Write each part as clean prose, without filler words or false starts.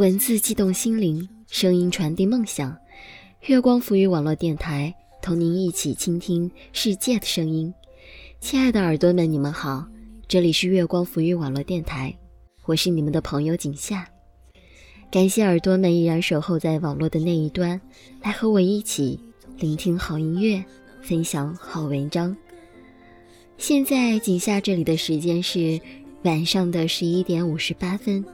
文字激动心灵，声音传递梦想。月光浮于网络电台，同您一起倾听世界的声音。亲爱的耳朵们，你们好，这里是月光浮于网络电台，我是你们的朋友景夏。感谢耳朵们依然守候在网络的那一端，来和我一起聆听好音乐，分享好文章。现在景夏这里的时间是晚上的11点58分，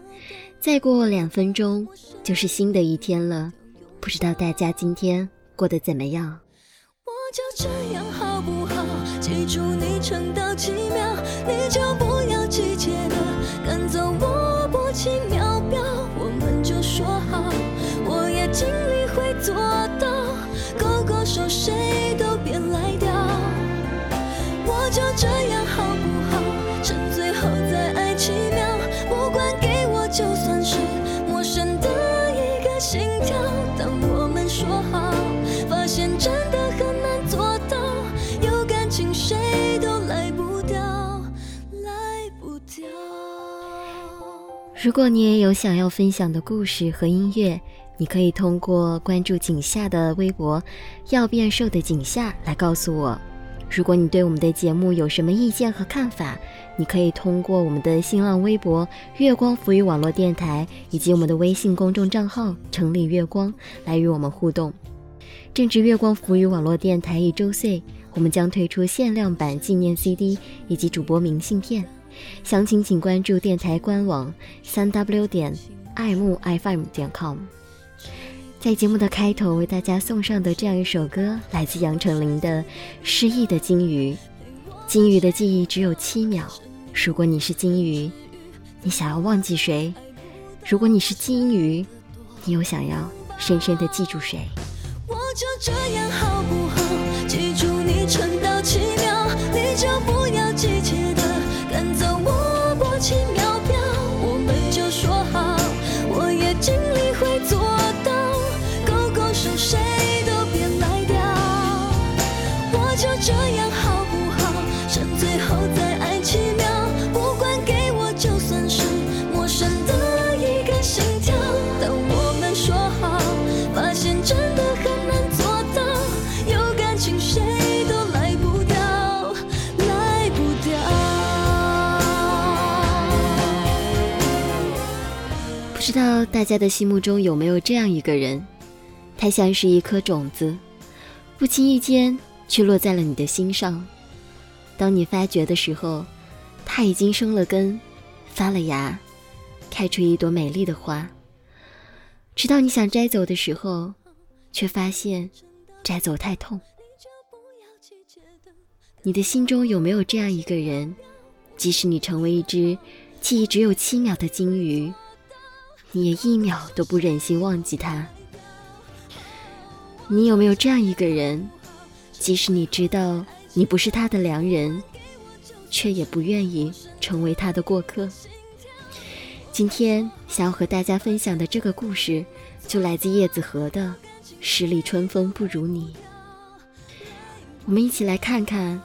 再过2分钟就是新的一天了，不知道大家今天过得怎么样？我就这样好不好？记住你撑到7秒，你就不要急切的赶走我薄情秒表，我们就说好，我也尽力会做到，勾勾手谁都别来掉。我就这样好不好？趁最后再爱7秒，不管给我就算是陌生的一个心跳，但我们说好，发现真的很难做到，有感情谁都来不掉，来不掉。如果你也有想要分享的故事和音乐，你可以通过关注景夏的微博要变瘦的景夏来告诉我。如果你对我们的节目有什么意见和看法，你可以通过我们的新浪微博月光浮于网络电台以及我们的微信公众账号城里月光来与我们互动。正值月光浮于网络电台1周岁，我们将推出限量版纪念 CD 以及主播明信片，详情请关注电台官网 www.imu.fm.com。 在节目的开头为大家送上的这样一首歌来自杨丞琳的《失忆的金鱼》。金鱼的记忆只有7秒，如果你是金鱼，你想要忘记谁？如果你是金鱼，你又想要深深地记住谁？我就这样好不好？记住你撑到7秒，你就不要急切地赶走我薄情秒表，我们就说好，我也尽力会做到，勾勾手谁都别来掉。我就这样好不好？趁最后再爱7秒，不管给我就算是陌生的一个心跳，但我们说好，发现真的很难做到，有感情谁都来不掉，来不掉。不知道大家的心目中有没有这样一个人，他像是一颗种子，不经意间却落在了你的心上，当你发觉的时候，它已经生了根，发了芽，开出一朵美丽的花，直到你想摘走的时候，却发现摘走太痛。你的心中有没有这样一个人，即使你成为一只记忆只有7秒的金鱼，你也1秒都不忍心忘记他？你有没有这样一个人，即使你知道你不是他的良人，却也不愿意成为他的过客？今天想要和大家分享的这个故事，就来自叶子和的《十里春风不如你》。我们一起来看看，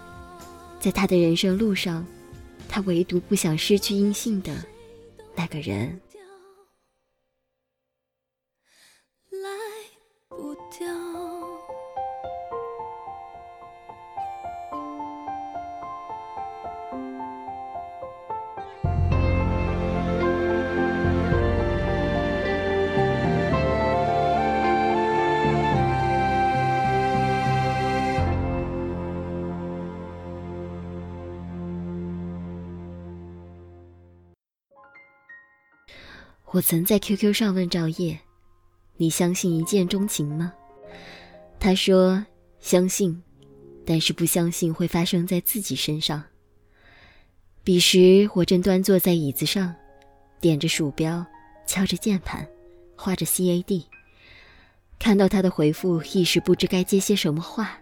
在他的人生路上，他唯独不想失去音信的那个人。来不掉。我曾在 QQ 上问赵烨，你相信一见钟情吗？他说相信，但是不相信会发生在自己身上。彼时我正端坐在椅子上，点着鼠标，敲着键盘，画着 CAD， 看到他的回复，一时不知该接些什么话，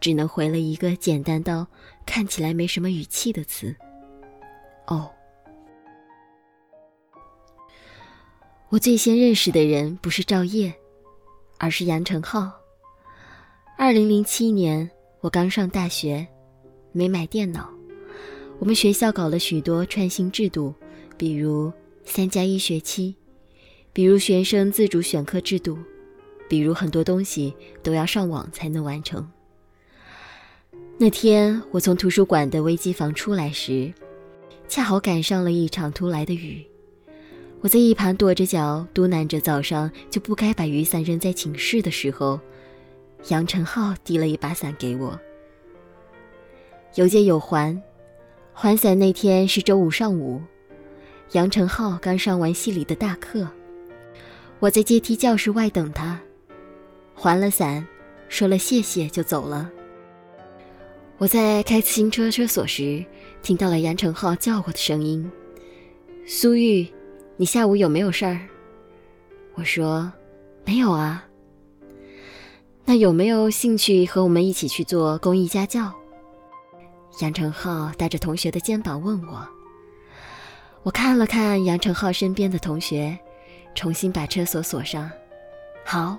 只能回了一个简单到看起来没什么语气的词，哦。我最先认识的人不是赵烨，而是杨成浩。2007年，我刚上大学，没买电脑。我们学校搞了许多创新制度，比如3+1学期，比如学生自主选课制度，比如很多东西都要上网才能完成。那天我从图书馆的微机房出来时，恰好赶上了一场突来的雨。我在一旁跺着脚嘟囔着早上就不该把雨伞扔在寝室的时候，杨成浩递了一把伞给我。有借有还，还伞那天是周五上午，杨成浩刚上完系里的大课，我在阶梯教室外等他，还了伞，说了谢谢就走了。我在开自行车车锁时听到了杨成浩叫我的声音，苏玉，你下午有没有事儿？我说没有啊。那有没有兴趣和我们一起去做公益家教？杨成浩搭着同学的肩膀问我。我看了看杨成浩身边的同学，重新把车锁锁上。好。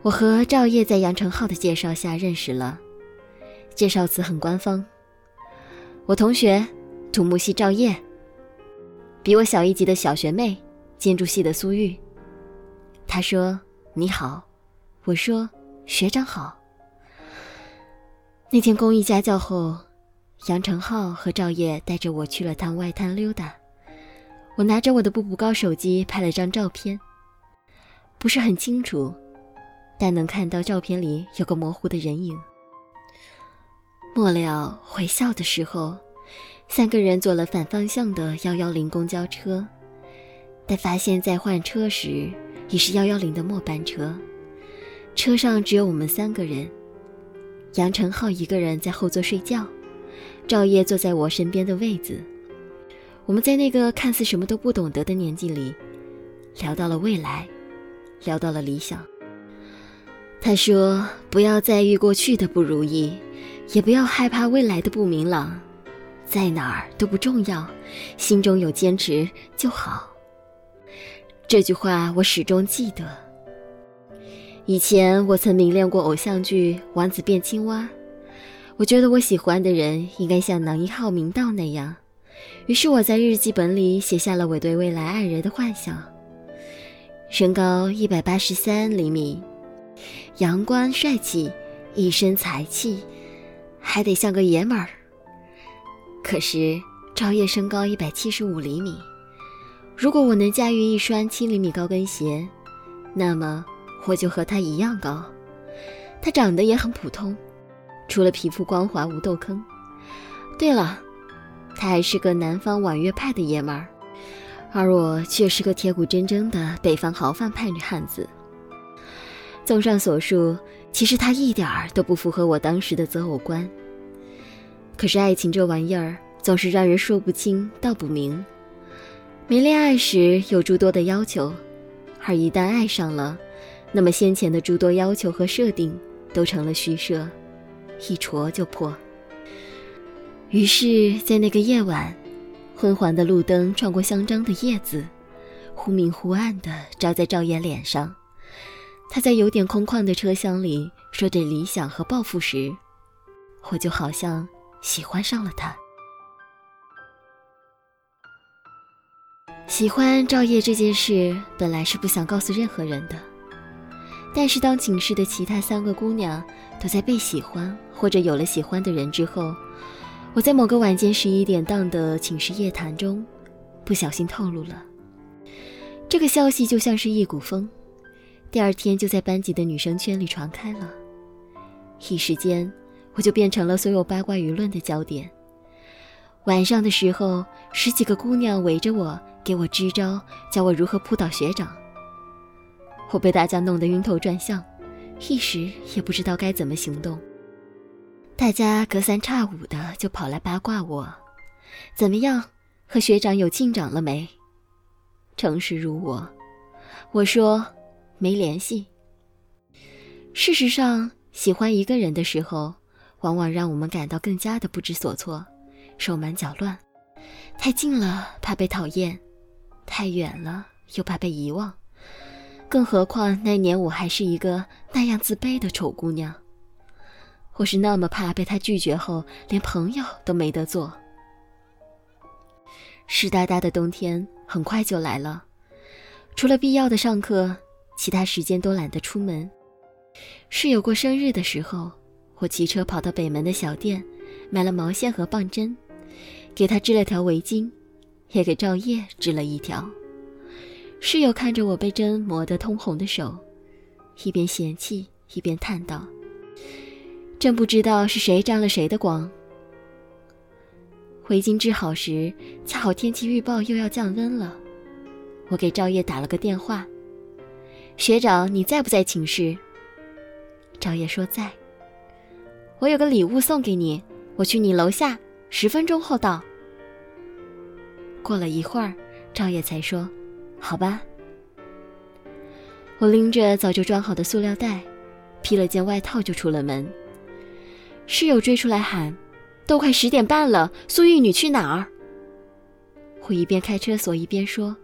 我和赵烨在杨成浩的介绍下认识了，介绍词很官方，我同学土木系赵烨，比我小一级的小学妹建筑系的苏玉。她说你好，我说学长好。那天公益家教后，杨成浩和赵烨带着我去了趟外滩溜达，我拿着我的步步高手机拍了张照片，不是很清楚，但能看到照片里有个模糊的人影。末了回校的时候，三个人坐了反方向的110公交车，但发现在换车时已是110的末班车，车上只有我们三个人，杨成浩一个人在后座睡觉，赵烨坐在我身边的位子。我们在那个看似什么都不懂得的年纪里，聊到了未来，聊到了理想。他说不要在意过去的不如意，也不要害怕未来的不明朗，在哪儿都不重要，心中有坚持就好。这句话我始终记得。以前我曾迷恋过偶像剧《王子变青蛙》，我觉得我喜欢的人应该像囊一号明道那样，于是我在日记本里写下了我对未来爱人的幻想。身高183厘米，阳光帅气，一身才气，还得像个爷们儿。可是赵烨身高175厘米，如果我能驾驭一双7厘米高跟鞋，那么我就和他一样高。他长得也很普通，除了皮肤光滑无痘坑。对了，他还是个南方婉约派的爷们儿，而我却是个铁骨铮铮的北方豪放派汉子。综上所述，其实他一点儿都不符合我当时的择偶观。可是爱情这玩意儿总是让人说不清道不明，没恋爱时有诸多的要求，而一旦爱上了，那么先前的诸多要求和设定都成了虚设，一戳就破。于是在那个夜晚，昏黄的路灯穿过香樟的叶子，忽明忽暗地照在赵烨脸上。他在有点空旷的车厢里说着理想和抱负时，我就好像喜欢上了他。喜欢赵烨这件事本来是不想告诉任何人的，但是当寝室的其他3个姑娘都在被喜欢或者有了喜欢的人之后，我在某个晚间11点档的寝室夜谈中不小心透露了这个消息，就像是一股风，第二天就在班级的女生圈里传开了。一时间我就变成了所有八卦舆论的焦点。晚上的时候，10几个姑娘围着我给我支招，教我如何扑倒学长。我被大家弄得晕头转向，一时也不知道该怎么行动。大家隔三差五的就跑来八卦我，怎么样，和学长有进展了没？诚实如我，我说没联系。事实上，喜欢一个人的时候，往往让我们感到更加的不知所措，手忙脚乱。太近了怕被讨厌，太远了又怕被遗忘。更何况那年我还是一个那样自卑的丑姑娘，我是那么怕被他拒绝后连朋友都没得做。湿哒哒的冬天很快就来了，除了必要的上课，其他时间都懒得出门。室友过生日的时候，我骑车跑到北门的小店，买了毛线和棒针，给他织了条围巾，也给赵烨织了一条。室友看着我被针磨得通红的手，一边嫌弃一边叹道：“真不知道是谁沾了谁的光。”围巾织好时，恰好天气预报又要降温了，我给赵烨打了个电话：“学长，你在不在寝室？”赵烨说在。“我有个礼物送给你，我去你楼下，10分钟后到。”过了一会儿，赵烨才说：“好吧。”我拎着早就装好的塑料袋，披了件外套就出了门。室友追出来喊：“都快10点半了，苏玉女去哪儿？”我一边开车锁一边说：“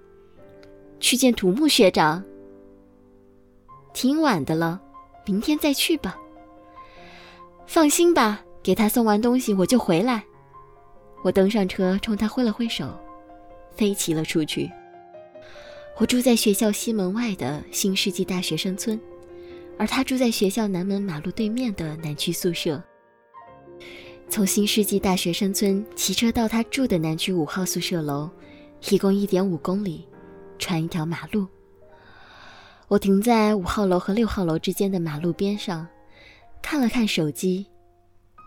去见土木学长。”“挺晚的了，明天再去吧。”“放心吧，给他送完东西我就回来。”我登上车冲他挥了挥手，飞骑了出去。我住在学校西门外的新世纪大学生村，而他住在学校南门马路对面的南区宿舍。从新世纪大学生村骑车到他住的南区5号宿舍楼，一共1.5公里，穿一条马路。我停在5号楼和6号楼之间的马路边上，看了看手机，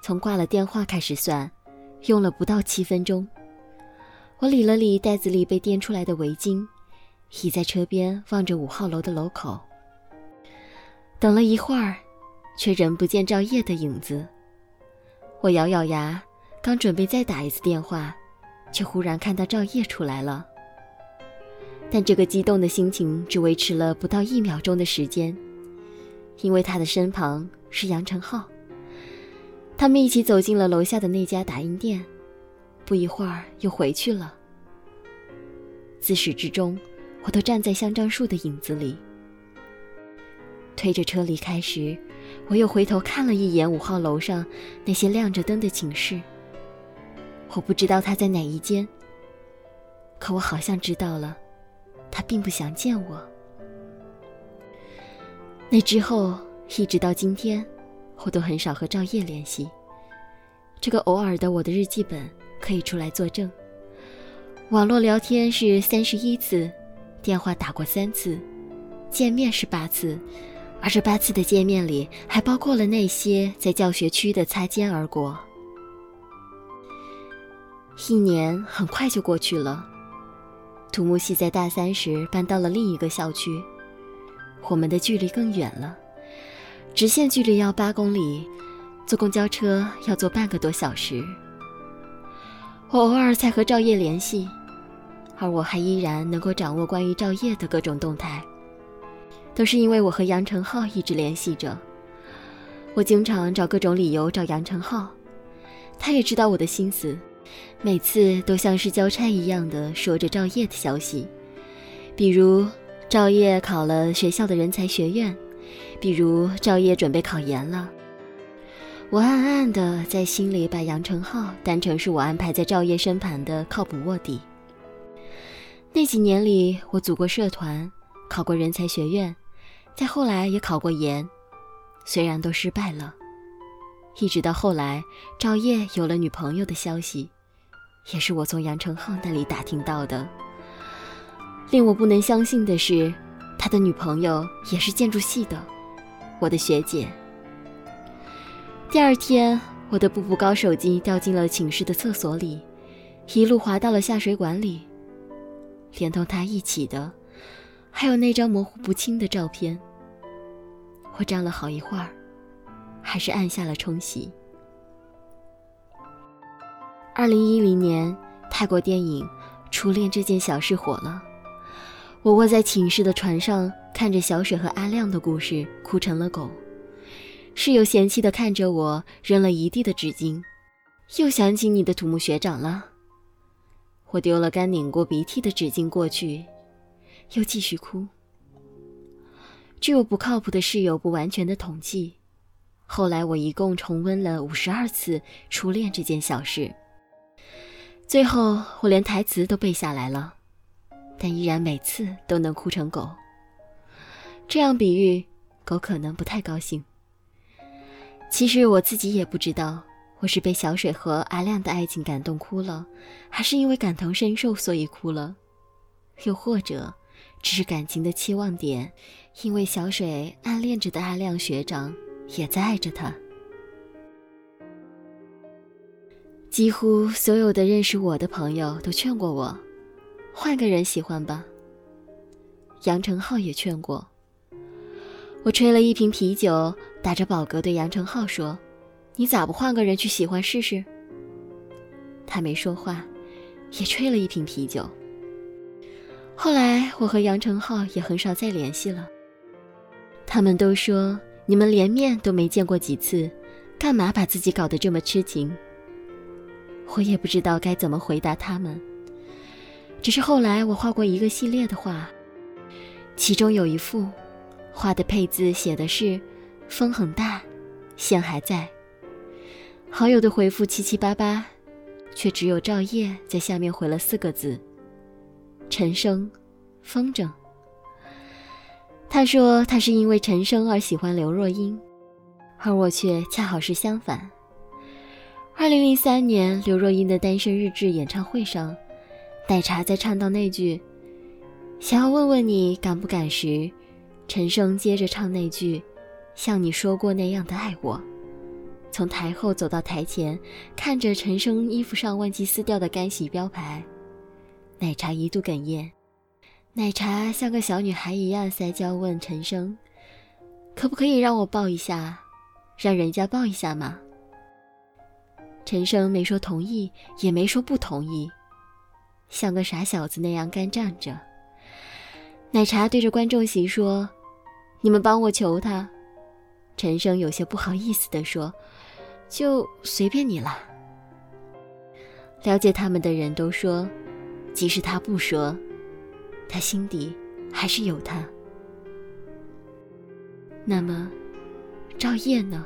从挂了电话开始算，用了不到7分钟。我理了理袋子里被颠出来的围巾，倚在车边望着5号楼的楼口，等了一会儿，却仍不见赵烨的影子。我咬咬牙，刚准备再打一次电话，却忽然看到赵烨出来了。但这个激动的心情只维持了不到1秒钟的时间，因为他的身旁是杨成浩。他们一起走进了楼下的那家打印店，不一会儿又回去了。自始至终，我都站在香樟树的影子里。推着车离开时，我又回头看了一眼5号楼上那些亮着灯的寝室，我不知道他在哪一间，可我好像知道了，他并不想见我。那之后一直到今天，我都很少和赵烨联系，这个偶尔的我的日记本可以出来作证。网络聊天是31次，电话打过3次，见面是8次，而这8次的见面里，还包括了那些在教学区的擦肩而过。1年很快就过去了，土木系在大3时搬到了另一个校区，我们的距离更远了，直线距离要8公里，坐公交车要坐半个多小时。我偶尔才和赵烨联系，而我还依然能够掌握关于赵烨的各种动态，都是因为我和杨成浩一直联系着。我经常找各种理由找杨成浩，他也知道我的心思，每次都像是交差一样的说着赵烨的消息，比如赵烨考了学校的人才学院，比如赵烨准备考研了。我暗暗的在心里把杨成浩当成是我安排在赵烨身旁的靠谱卧底。那几年里，我组过社团，考过人才学院，再后来也考过研，虽然都失败了。一直到后来赵烨有了女朋友的消息，也是我从杨成浩那里打听到的。令我不能相信的是，他的女朋友也是建筑系的，我的学姐。第2天，我的步步高手机掉进了寝室的厕所里，一路滑到了下水管里，连同他一起的还有那张模糊不清的照片。我站了好一会儿，还是按下了冲洗。2010年，泰国电影《初恋这件小事》火了，我窝在寝室的船上，看着小水和阿亮的故事哭成了狗。室友嫌弃地看着我扔了一地的纸巾：“又想起你的土木学长了。”我丢了干拧过鼻涕的纸巾过去，又继续哭。据我不靠谱的室友不完全的统计，后来我一共重温了52次《初恋这件小事》，最后我连台词都背下来了，但依然每次都能哭成狗。这样比喻，狗可能不太高兴。其实我自己也不知道，我是被小水和阿亮的爱情感动哭了，还是因为感同身受所以哭了，又或者只是感情的期望点，因为小水暗恋着的阿亮学长也在爱着他。几乎所有的认识我的朋友都劝过我，换个人喜欢吧。杨成浩也劝过我，吹了一瓶啤酒，打着饱嗝对杨成浩说，你咋不换个人去喜欢试试？他没说话，也吹了一瓶啤酒。后来我和杨成浩也很少再联系了，他们都说，你们连面都没见过几次，干嘛把自己搞得这么痴情？我也不知道该怎么回答他们，只是后来我画过一个系列的画，其中有一幅画的配字写的是风很大线还在，好友的回复七七八八，却只有赵烨在下面回了4个字，陈升风筝。他说他是因为陈升而喜欢刘若英，而我却恰好是相反。2003年刘若英的单身日志演唱会上，奶茶在唱到那句想要问问你敢不敢时，陈升接着唱那句像你说过那样的爱我。从台后走到台前，看着陈升衣服上忘记撕掉的干洗标牌，奶茶一度哽咽。奶茶像个小女孩一样撒娇问陈升，可不可以让我抱一下，让人家抱一下吗？陈升没说同意，也没说不同意，像个傻小子那样干站着。奶茶对着观众席说，你们帮我求他。陈升有些不好意思地说，就随便你啦。了解他们的人都说，即使他不说，他心底还是有他。那么赵烨呢？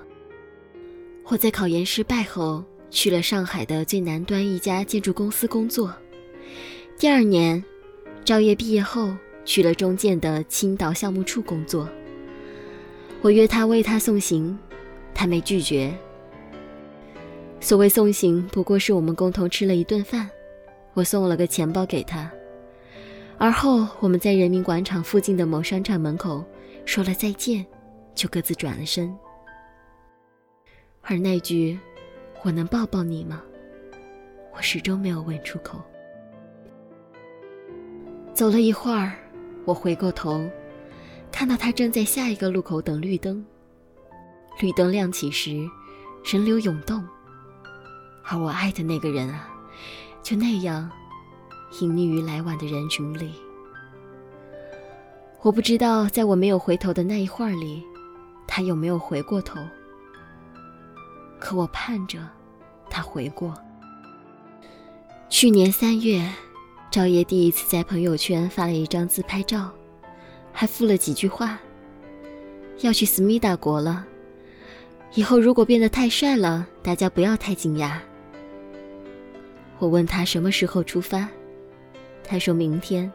我在考研失败后去了上海的最南端一家建筑公司工作。第2年，赵烨毕业后去了中建的青岛项目处工作。我约他为他送行，他没拒绝。所谓送行，不过是我们共同吃了一顿饭，我送了个钱包给他。而后我们在人民广场附近的某商场门口说了再见，就各自转了身。而那句我能抱抱你吗，我始终没有问出口。走了一会儿，我回过头，看到他正在下一个路口等绿灯。绿灯亮起时，人流涌动，而我爱的那个人啊，就那样隐匿于来往的人群里。我不知道在我没有回头的那一会儿里，他有没有回过头，可我盼着他回过。去年3月，赵烨第一次在朋友圈发了一张自拍照，还附了几句话，要去思密达国了，以后如果变得太帅了，大家不要太惊讶。我问他什么时候出发，他说明天。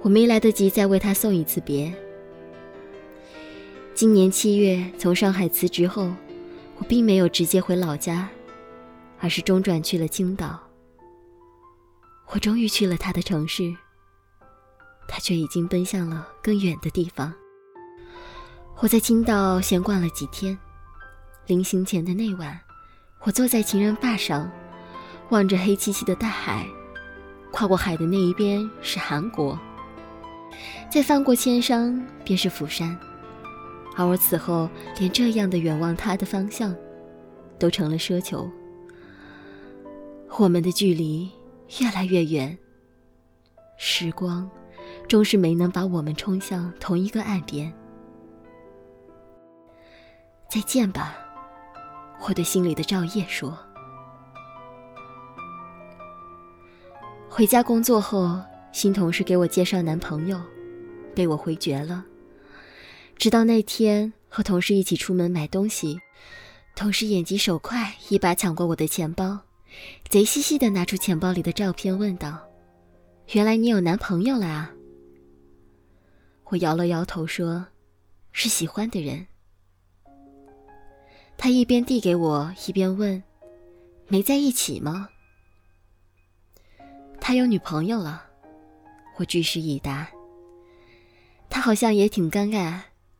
我没来得及再为他送一次别。今年7月从上海辞职后，我并没有直接回老家，而是中转去了青岛。我终于去了他的城市，他却已经奔向了更远的地方。我在青岛闲逛了几天，临行前的那晚，我坐在情人坝上，望着黑漆漆的大海，跨过海的那一边是韩国，再翻过千山便是釜山。而我此后连这样的远望他的方向都成了奢求。我们的距离越来越远，时光终是没能把我们冲向同一个岸边。再见吧，我对心里的赵烨说。回家工作后，新同事给我介绍男朋友，被我回绝了。直到那天和同事一起出门买东西，同事眼疾手快，一把抢过我的钱包，贼兮兮地拿出钱包里的照片问道，原来你有男朋友了啊。我摇了摇头说，是喜欢的人。他一边递给我一边问，没在一起吗？他有女朋友了。我据实以答。他好像也挺尴尬，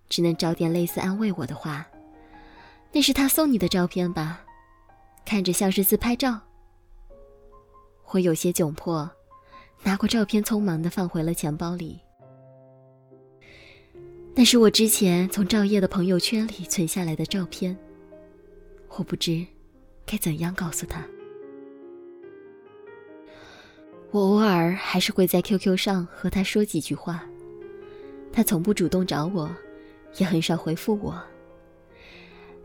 只能找点类似安慰我的话。那是他送你的照片吧？看着像是自拍照。我有些窘迫，拿过照片匆忙地放回了钱包里。那是我之前从赵烨的朋友圈里存下来的照片，我不知该怎样告诉他。我偶尔还是会在 QQ 上和他说几句话，他从不主动找我，也很少回复我，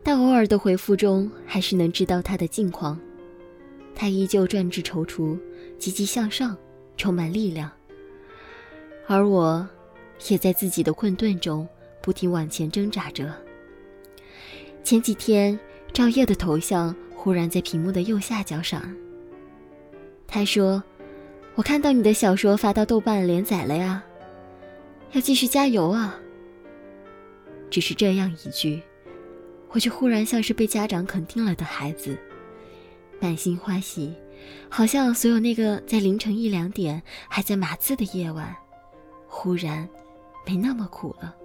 但偶尔的回复中还是能知道他的近况。他依旧专制踌躇，积极向上，充满力量，而我也在自己的困顿中不停往前挣扎着。前几天赵烨的头像忽然在屏幕的右下角闪，他说，我看到你的小说发到豆瓣连载了呀，要继续加油啊。只是这样一句，我就忽然像是被家长肯定了的孩子，满心欢喜，好像所有那个在凌晨1、2点还在码字的夜晚，忽然没那么苦了。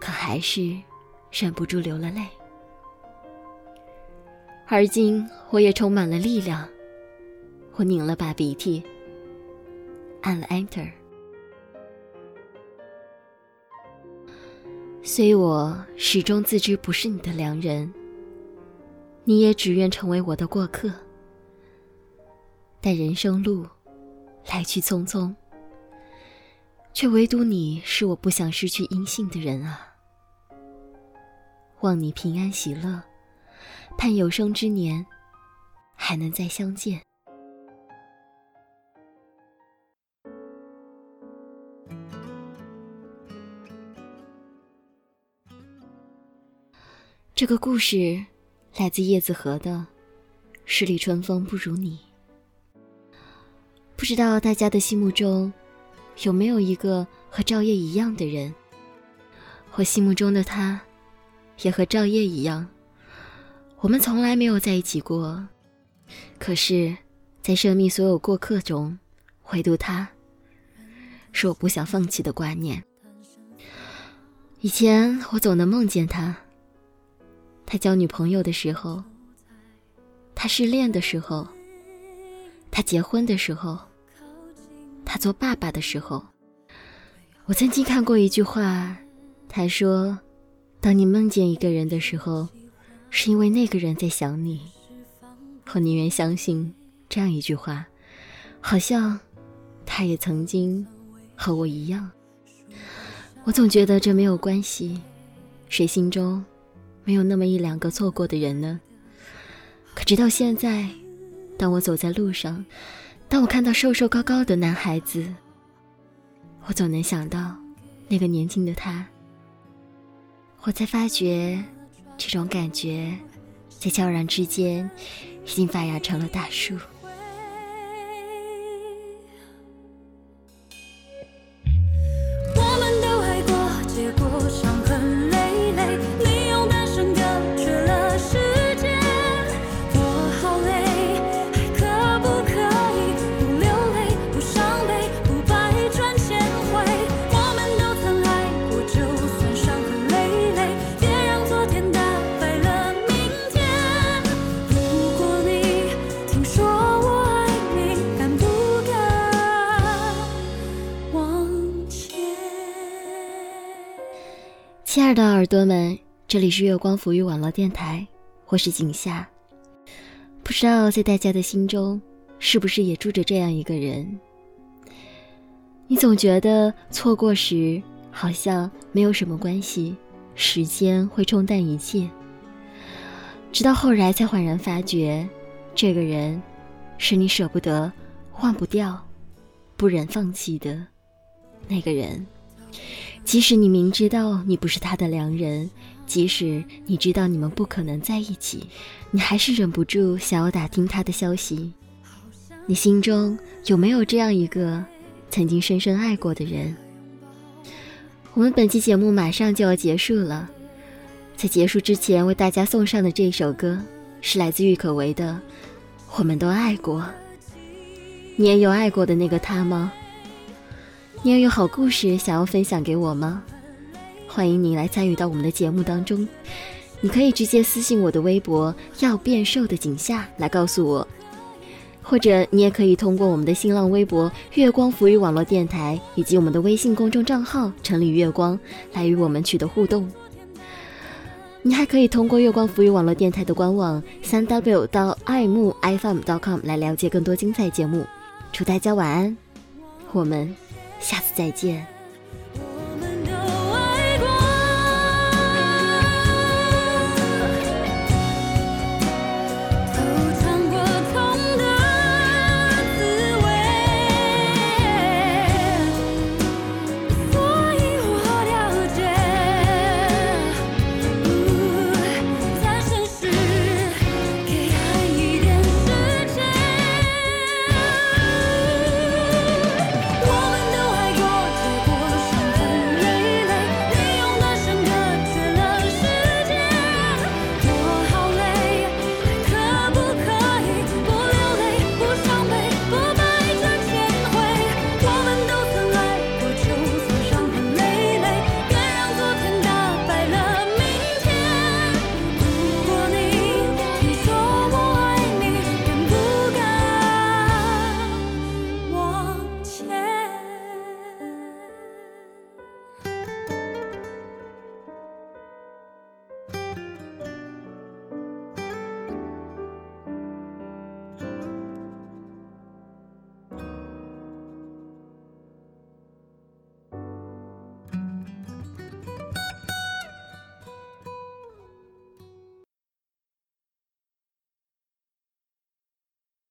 可还是忍不住流了泪。而今我也充满了力量，我拧了把鼻涕，按了 Enter。 虽我始终自知不是你的良人，你也只愿成为我的过客，但人生路来去匆匆，却唯独你是我不想失去音信的人啊。望你平安喜乐，盼有生之年还能再相见。这个故事来自叶子河的《十里春风不如你》。不知道大家的心目中有没有一个和赵烨一样的人？我心目中的他也和赵烨一样，我们从来没有在一起过，可是在生命所有过客中，唯独他是我不想放弃的观念。以前我总能梦见他，他交女朋友的时候，他失恋的时候，他结婚的时候，他做爸爸的时候。我曾经看过一句话，他说，当你梦见一个人的时候，是因为那个人在想你。我宁愿相信这样一句话，好像他也曾经和我一样。我总觉得这没有关系，谁心中没有那么1、2个错过的人呢？可直到现在，当我走在路上，当我看到瘦瘦高高的男孩子，我总能想到那个年轻的他。我才发觉，这种感觉在悄然之间已经发芽成了大树。亲爱的耳朵们，这里是月光浮语网络电台，我是景夏。不知道在大家的心中，是不是也住着这样一个人？你总觉得错过时好像没有什么关系，时间会冲淡一切，直到后来才恍然发觉，这个人是你舍不得、忘不掉、不忍放弃的那个人。即使你明知道你不是他的良人，即使你知道你们不可能在一起，你还是忍不住想要打听他的消息，你心中有没有这样一个曾经深深爱过的人？我们本期节目马上就要结束了，在结束之前为大家送上的这首歌是来自郁可唯的《我们都爱过》。你也有爱过的那个他吗？你也有好故事想要分享给我吗？欢迎你来参与到我们的节目当中，你可以直接私信我的微博要变瘦的景夏来告诉我，或者你也可以通过我们的新浪微博月光浮语网络电台以及我们的微信公众账号城里月光来与我们取得互动。你还可以通过月光浮语网络电台的官网 3w 到爱慕 ifm.com 来了解更多精彩节目。祝大家晚安，我们下次再见。